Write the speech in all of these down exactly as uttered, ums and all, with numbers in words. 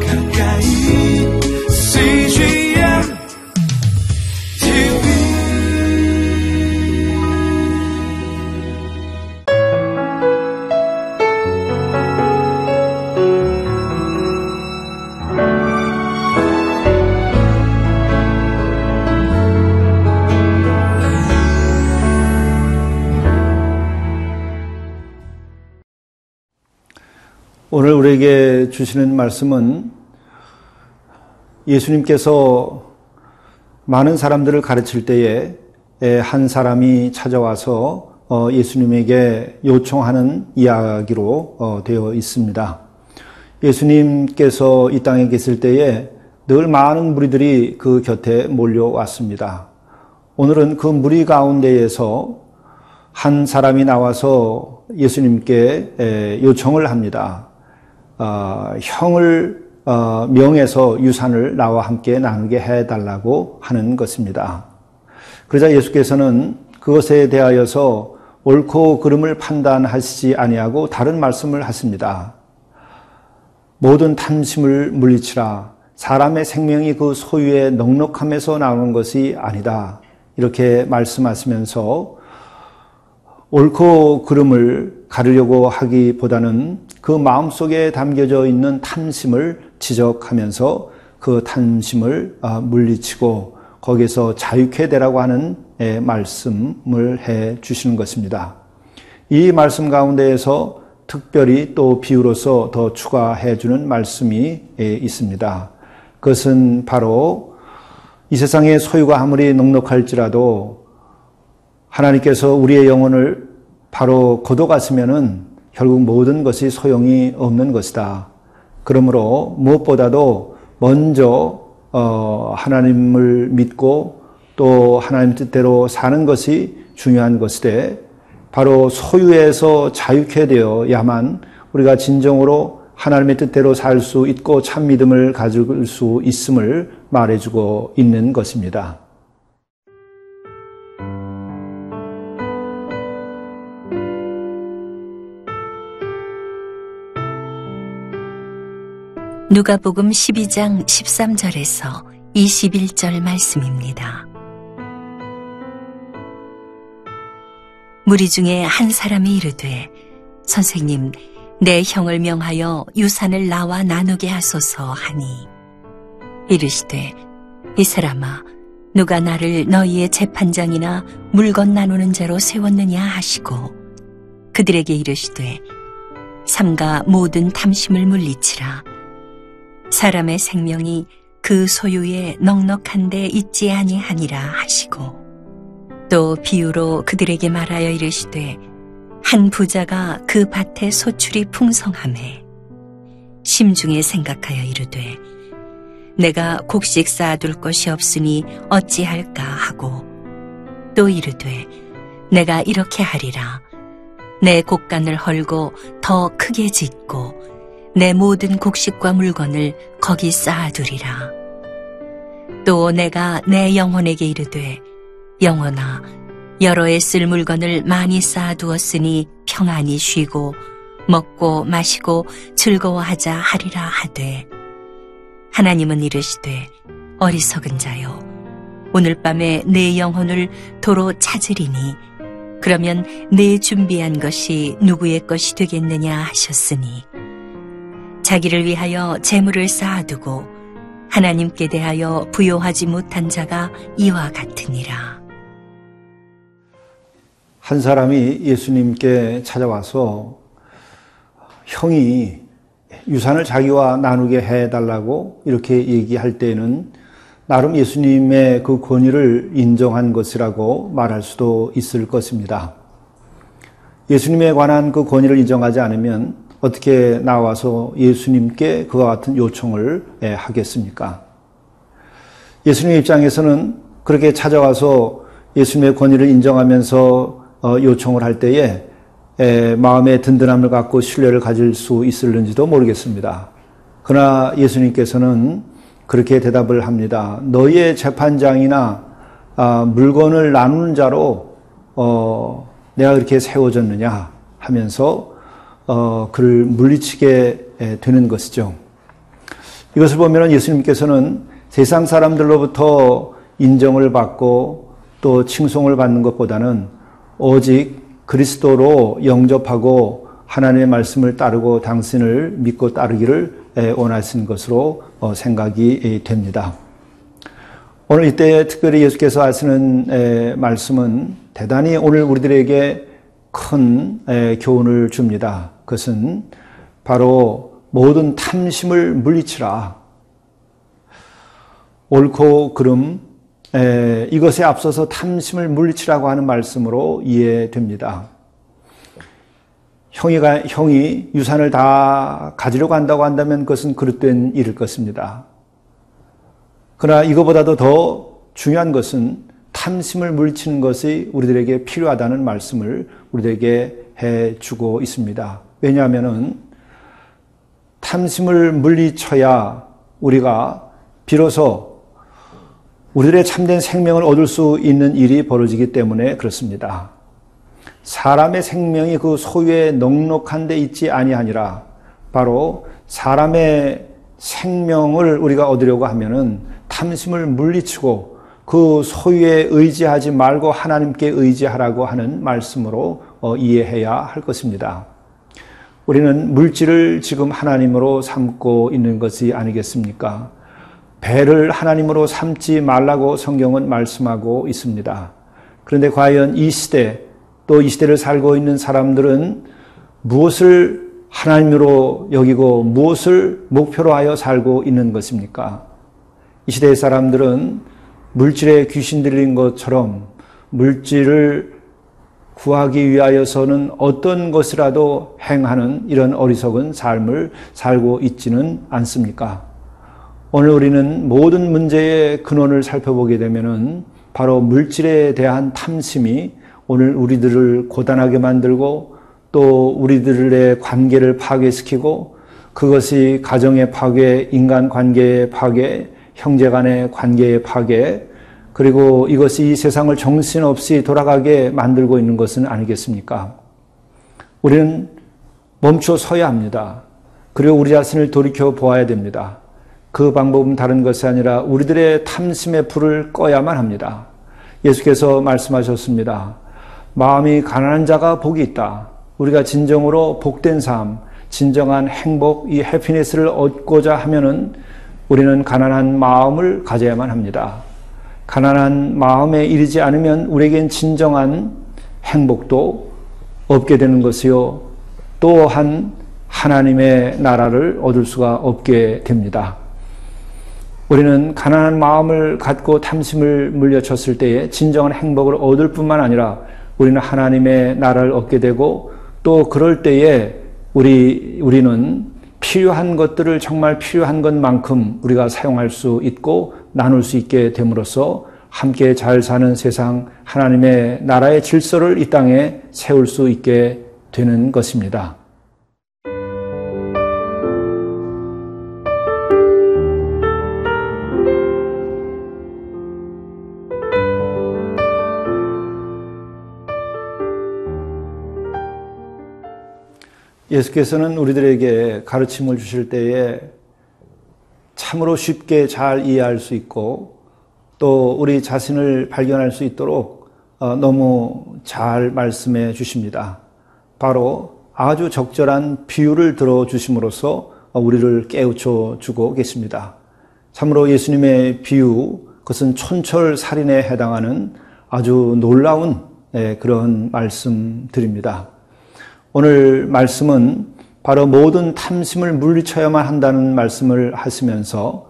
가까이 씨지엔티비 오늘 우리에게 주시는 말씀은 예수님께서 많은 사람들을 가르칠 때에 한 사람이 찾아와서 예수님에게 요청하는 이야기로 되어 있습니다. 예수님께서 이 땅에 계실 때에 늘 많은 무리들이 그 곁에 몰려왔습니다. 오늘은 그 무리 가운데에서 한 사람이 나와서 예수님께 요청을 합니다. 어, 형을 어, 명해서 유산을 나와 함께 나누게 해달라고 하는 것입니다. 그러자 예수께서는 그것에 대하여서 옳고 그름을 판단하시지 아니하고 다른 말씀을 하십니다. 모든 탐심을 물리치라. 사람의 생명이 그 소유의 넉넉함에서 나오는 것이 아니다. 이렇게 말씀하시면서 옳고 그름을 가르려고 하기보다는 그 마음속에 담겨져 있는 탐심을 지적하면서 그 탐심을 물리치고 거기에서 자유케 되라고 하는 말씀을 해 주시는 것입니다. 이 말씀 가운데에서 특별히 또 비유로서 더 추가해 주는 말씀이 있습니다. 그것은 바로 이 세상의 소유가 아무리 넉넉할지라도 하나님께서 우리의 영혼을 바로 거둬갔으면은 결국 모든 것이 소용이 없는 것이다. 그러므로 무엇보다도 먼저 하나님을 믿고 또 하나님 뜻대로 사는 것이 중요한 것이되 바로 소유에서 자유케 되어야만 우리가 진정으로 하나님의 뜻대로 살 수 있고 참 믿음을 가질 수 있음을 말해주고 있는 것입니다. 누가복음 십이 장 십삼 절에서 이십일 절 말씀입니다. 무리 중에 한 사람이 이르되 선생님 내 형을 명하여 유산을 나와 나누게 하소서 하니 이르시되 이 사람아 누가 나를 너희의 재판장이나 물건 나누는 자로 세웠느냐 하시고 그들에게 이르시되 삼가 모든 탐심을 물리치라 사람의 생명이 그 소유에 넉넉한데 있지 아니하니라 하시고 또 비유로 그들에게 말하여 이르시되 한 부자가 그 밭에 소출이 풍성하매 심중에 생각하여 이르되 내가 곡식 쌓아둘 것이 없으니 어찌할까 하고 또 이르되 내가 이렇게 하리라 내 곡간을 헐고 더 크게 짓고 내 모든 곡식과 물건을 거기 쌓아두리라. 또 내가 내 영혼에게 이르되 영혼아 여러 해 쓸 물건을 많이 쌓아두었으니 평안히 쉬고 먹고 마시고 즐거워하자 하리라 하되 하나님은 이르시되 어리석은 자여 오늘 밤에 내 영혼을 도로 찾으리니 그러면 내 준비한 것이 누구의 것이 되겠느냐 하셨으니 자기를 위하여 재물을 쌓아두고 하나님께 대하여 부요하지 못한 자가 이와 같으니라. 한 사람이 예수님께 찾아와서 형이 유산을 자기와 나누게 해달라고 이렇게 얘기할 때에는 나름 예수님의 그 권위를 인정한 것이라고 말할 수도 있을 것입니다. 예수님에 관한 그 권위를 인정하지 않으면 어떻게 나와서 예수님께 그와 같은 요청을 하겠습니까? 예수님의 입장에서는 그렇게 찾아와서 예수님의 권위를 인정하면서 요청을 할 때에 마음의 든든함을 갖고 신뢰를 가질 수 있을는지도 모르겠습니다. 그러나 예수님께서는 그렇게 대답을 합니다. 너희의 재판장이나 물건을 나누는 자로 내가 그렇게 세워졌느냐 하면서 어, 그를 물리치게 되는 것이죠. 이것을 보면 예수님께서는 세상 사람들로부터 인정을 받고 또 칭송을 받는 것보다는 오직 그리스도로 영접하고 하나님의 말씀을 따르고 당신을 믿고 따르기를 원하신 것으로 생각이 됩니다. 오늘 이때 특별히 예수께서 하시는 말씀은 대단히 오늘 우리들에게 큰 교훈을 줍니다. 그것은 바로 모든 탐심을 물리치라. 옳고 그름, 이것에 앞서서 탐심을 물리치라고 하는 말씀으로 이해됩니다. 형이, 형이 유산을 다 가지려고 한다고 한다면 그것은 그릇된 일일 것입니다. 그러나 이거보다도 더 중요한 것은 탐심을 물리치는 것이 우리들에게 필요하다는 말씀을 우리들에게 해주고 있습니다. 왜냐하면은 탐심을 물리쳐야 우리가 비로소 우리들의 참된 생명을 얻을 수 있는 일이 벌어지기 때문에 그렇습니다. 사람의 생명이 그 소유에 넉넉한 데 있지 아니하니라. 바로 사람의 생명을 우리가 얻으려고 하면은 탐심을 물리치고 그 소유에 의지하지 말고 하나님께 의지하라고 하는 말씀으로 이해해야 할 것입니다. 우리는 물질을 지금 하나님으로 삼고 있는 것이 아니겠습니까? 배를 하나님으로 삼지 말라고 성경은 말씀하고 있습니다. 그런데 과연 이 시대, 또 이 시대를 살고 있는 사람들은 무엇을 하나님으로 여기고 무엇을 목표로 하여 살고 있는 것입니까? 이 시대의 사람들은 물질에 귀신 들린 것처럼 물질을 구하기 위하여서는 어떤 것이라도 행하는 이런 어리석은 삶을 살고 있지는 않습니까? 오늘 우리는 모든 문제의 근원을 살펴보게 되면은 바로 물질에 대한 탐심이 오늘 우리들을 고단하게 만들고 또 우리들의 관계를 파괴시키고 그것이 가정의 파괴, 인간관계의 파괴, 형제간의 관계의 파괴, 그리고 이것이 이 세상을 정신없이 돌아가게 만들고 있는 것은 아니겠습니까? 우리는 멈춰 서야 합니다. 그리고 우리 자신을 돌이켜 보아야 됩니다. 그 방법은 다른 것이 아니라 우리들의 탐심의 불을 꺼야만 합니다. 예수께서 말씀하셨습니다. 마음이 가난한 자가 복이 있다. 우리가 진정으로 복된 삶, 진정한 행복, 이 해피니스를 얻고자 하면은 우리는 가난한 마음을 가져야만 합니다. 가난한 마음에 이르지 않으면 우리에겐 진정한 행복도 없게 되는 것이요. 또한 하나님의 나라를 얻을 수가 없게 됩니다. 우리는 가난한 마음을 갖고 탐심을 물려쳤을 때에 진정한 행복을 얻을 뿐만 아니라 우리는 하나님의 나라를 얻게 되고 또 그럴 때에 우리, 우리는 필요한 것들을 정말 필요한 것만큼 우리가 사용할 수 있고 나눌 수 있게 됨으로써 함께 잘 사는 세상, 하나님의 나라의 질서를 이 땅에 세울 수 있게 되는 것입니다. 예수께서는 우리들에게 가르침을 주실 때에 참으로 쉽게 잘 이해할 수 있고 또 우리 자신을 발견할 수 있도록 너무 잘 말씀해 주십니다. 바로 아주 적절한 비유를 들어주심으로써 우리를 깨우쳐 주고 계십니다. 참으로 예수님의 비유, 그것은 촌철살인에 해당하는 아주 놀라운 그런 말씀들입니다. 오늘 말씀은 바로 모든 탐심을 물리쳐야만 한다는 말씀을 하시면서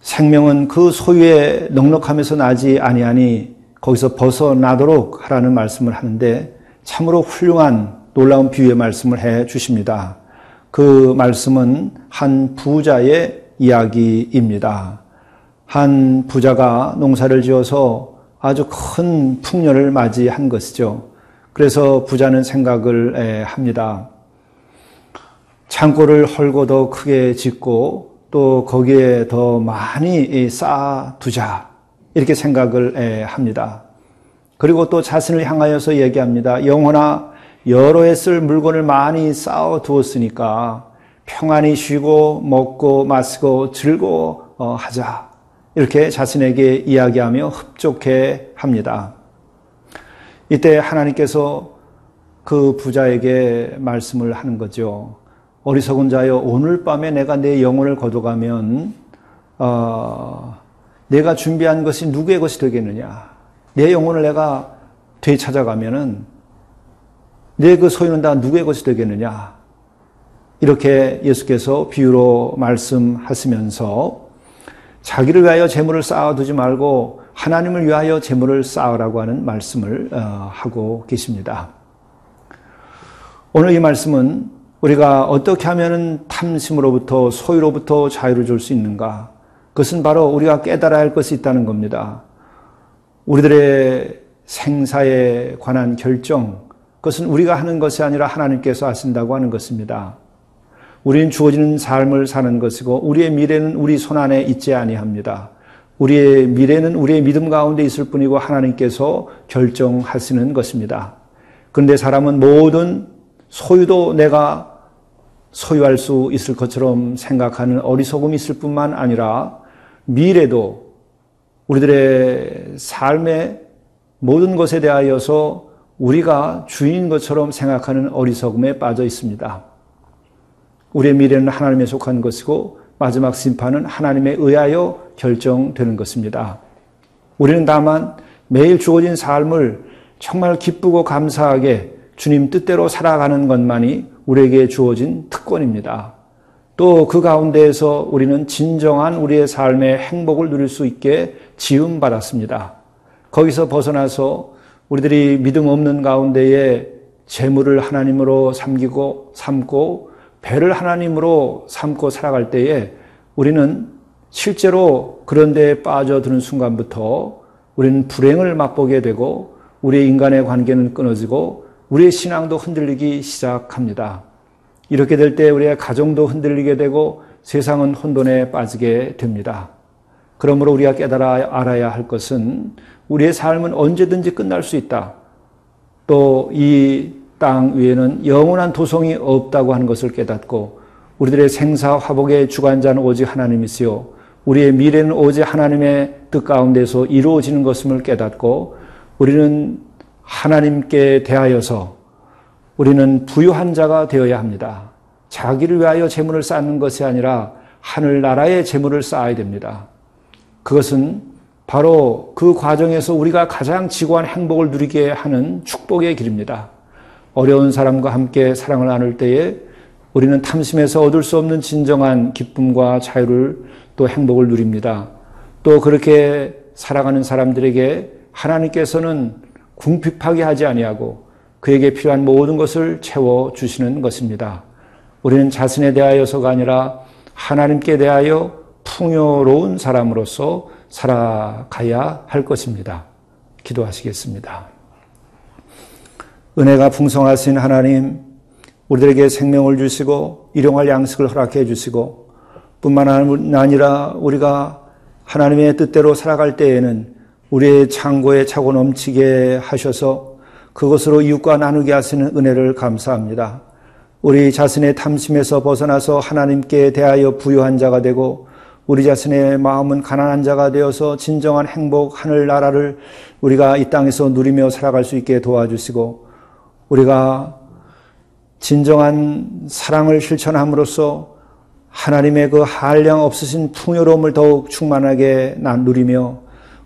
생명은 그 소유의 넉넉함에서 나지 아니하니 거기서 벗어나도록 하라는 말씀을 하는데 참으로 훌륭한 놀라운 비유의 말씀을 해 주십니다. 그 말씀은 한 부자의 이야기입니다. 한 부자가 농사를 지어서 아주 큰 풍년을 맞이한 것이죠. 그래서 부자는 생각을 합니다. 창고를 헐고 더 크게 짓고 또 거기에 더 많이 쌓아두자 이렇게 생각을 합니다. 그리고 또 자신을 향하여서 얘기합니다. 영혼아, 여러 해 쓸 물건을 많이 쌓아두었으니까 평안히 쉬고 먹고 마시고 즐거워 하자. 이렇게 자신에게 이야기하며 흡족해 합니다. 이때 하나님께서 그 부자에게 말씀을 하는 거죠. 어리석은 자여, 오늘 밤에 내가 내 영혼을 거둬가면 어, 내가 준비한 것이 누구의 것이 되겠느냐. 내 영혼을 내가 되찾아가면은 내 그 소유는 다 누구의 것이 되겠느냐. 이렇게 예수께서 비유로 말씀하시면서 자기를 위하여 재물을 쌓아두지 말고 하나님을 위하여 재물을 쌓으라고 하는 말씀을 하고 계십니다. 오늘 이 말씀은 우리가 어떻게 하면 탐심으로부터 소유로부터 자유를 줄 수 있는가? 그것은 바로 우리가 깨달아야 할 것이 있다는 겁니다. 우리들의 생사에 관한 결정, 그것은 우리가 하는 것이 아니라 하나님께서 하신다고 하는 것입니다. 우리는 주어지는 삶을 사는 것이고 우리의 미래는 우리 손 안에 있지 아니합니다. 우리의 미래는 우리의 믿음 가운데 있을 뿐이고 하나님께서 결정하시는 것입니다. 그런데 사람은 모든 소유도 내가 소유할 수 있을 것처럼 생각하는 어리석음이 있을 뿐만 아니라 미래도 우리들의 삶의 모든 것에 대하여서 우리가 주인 것처럼 생각하는 어리석음에 빠져 있습니다. 우리의 미래는 하나님에 속한 것이고 마지막 심판은 하나님에 의하여 결정되는 것입니다. 우리는 다만 매일 주어진 삶을 정말 기쁘고 감사하게 주님 뜻대로 살아가는 것만이 우리에게 주어진 특권입니다. 또 그 가운데에서 우리는 진정한 우리의 삶의 행복을 누릴 수 있게 지음받았습니다. 거기서 벗어나서 우리들이 믿음 없는 가운데에 재물을 하나님으로 삼기고 삼고 배를 하나님으로 삼고 살아갈 때에 우리는 실제로 그런 데에 빠져드는 순간부터 우리는 불행을 맛보게 되고 우리의 인간의 관계는 끊어지고 우리의 신앙도 흔들리기 시작합니다. 이렇게 될 때 우리의 가정도 흔들리게 되고 세상은 혼돈에 빠지게 됩니다. 그러므로 우리가 깨달아 알아야 할 것은 우리의 삶은 언제든지 끝날 수 있다. 또 이 땅 위에는 영원한 도성이 없다고 하는 것을 깨닫고 우리들의 생사 화복의 주관자는 오직 하나님이시요 우리의 미래는 오직 하나님의 뜻 가운데서 이루어지는 것임을 깨닫고 우리는 하나님께 대하여서 우리는 부유한 자가 되어야 합니다. 자기를 위하여 재물을 쌓는 것이 아니라 하늘나라의 재물을 쌓아야 됩니다. 그것은 바로 그 과정에서 우리가 가장 지구한 행복을 누리게 하는 축복의 길입니다. 어려운 사람과 함께 사랑을 나눌 때에 우리는 탐심에서 얻을 수 없는 진정한 기쁨과 자유를 또 행복을 누립니다. 또 그렇게 살아가는 사람들에게 하나님께서는 궁핍하게 하지 아니하고 그에게 필요한 모든 것을 채워주시는 것입니다. 우리는 자신에 대하여서가 아니라 하나님께 대하여 풍요로운 사람으로서 살아가야 할 것입니다. 기도하시겠습니다. 은혜가 풍성하신 하나님, 우리들에게 생명을 주시고 일용할 양식을 허락해 주시고 뿐만 아니라 우리가 하나님의 뜻대로 살아갈 때에는 우리의 창고에 차고 넘치게 하셔서 그것으로 이웃과 나누게 하시는 은혜를 감사합니다. 우리 자신의 탐심에서 벗어나서 하나님께 대하여 부유한 자가 되고 우리 자신의 마음은 가난한 자가 되어서 진정한 행복 하늘나라를 우리가 이 땅에서 누리며 살아갈 수 있게 도와주시고 우리가 진정한 사랑을 실천함으로써 하나님의 그 한량 없으신 풍요로움을 더욱 충만하게 누리며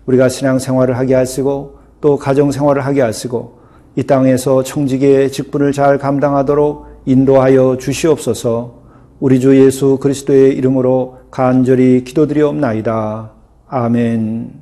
우리가 신앙생활을 하게 하시고 또 가정생활을 하게 하시고 이 땅에서 청지기의 직분을 잘 감당하도록 인도하여 주시옵소서. 우리 주 예수 그리스도의 이름으로 간절히 기도드리옵나이다. 아멘.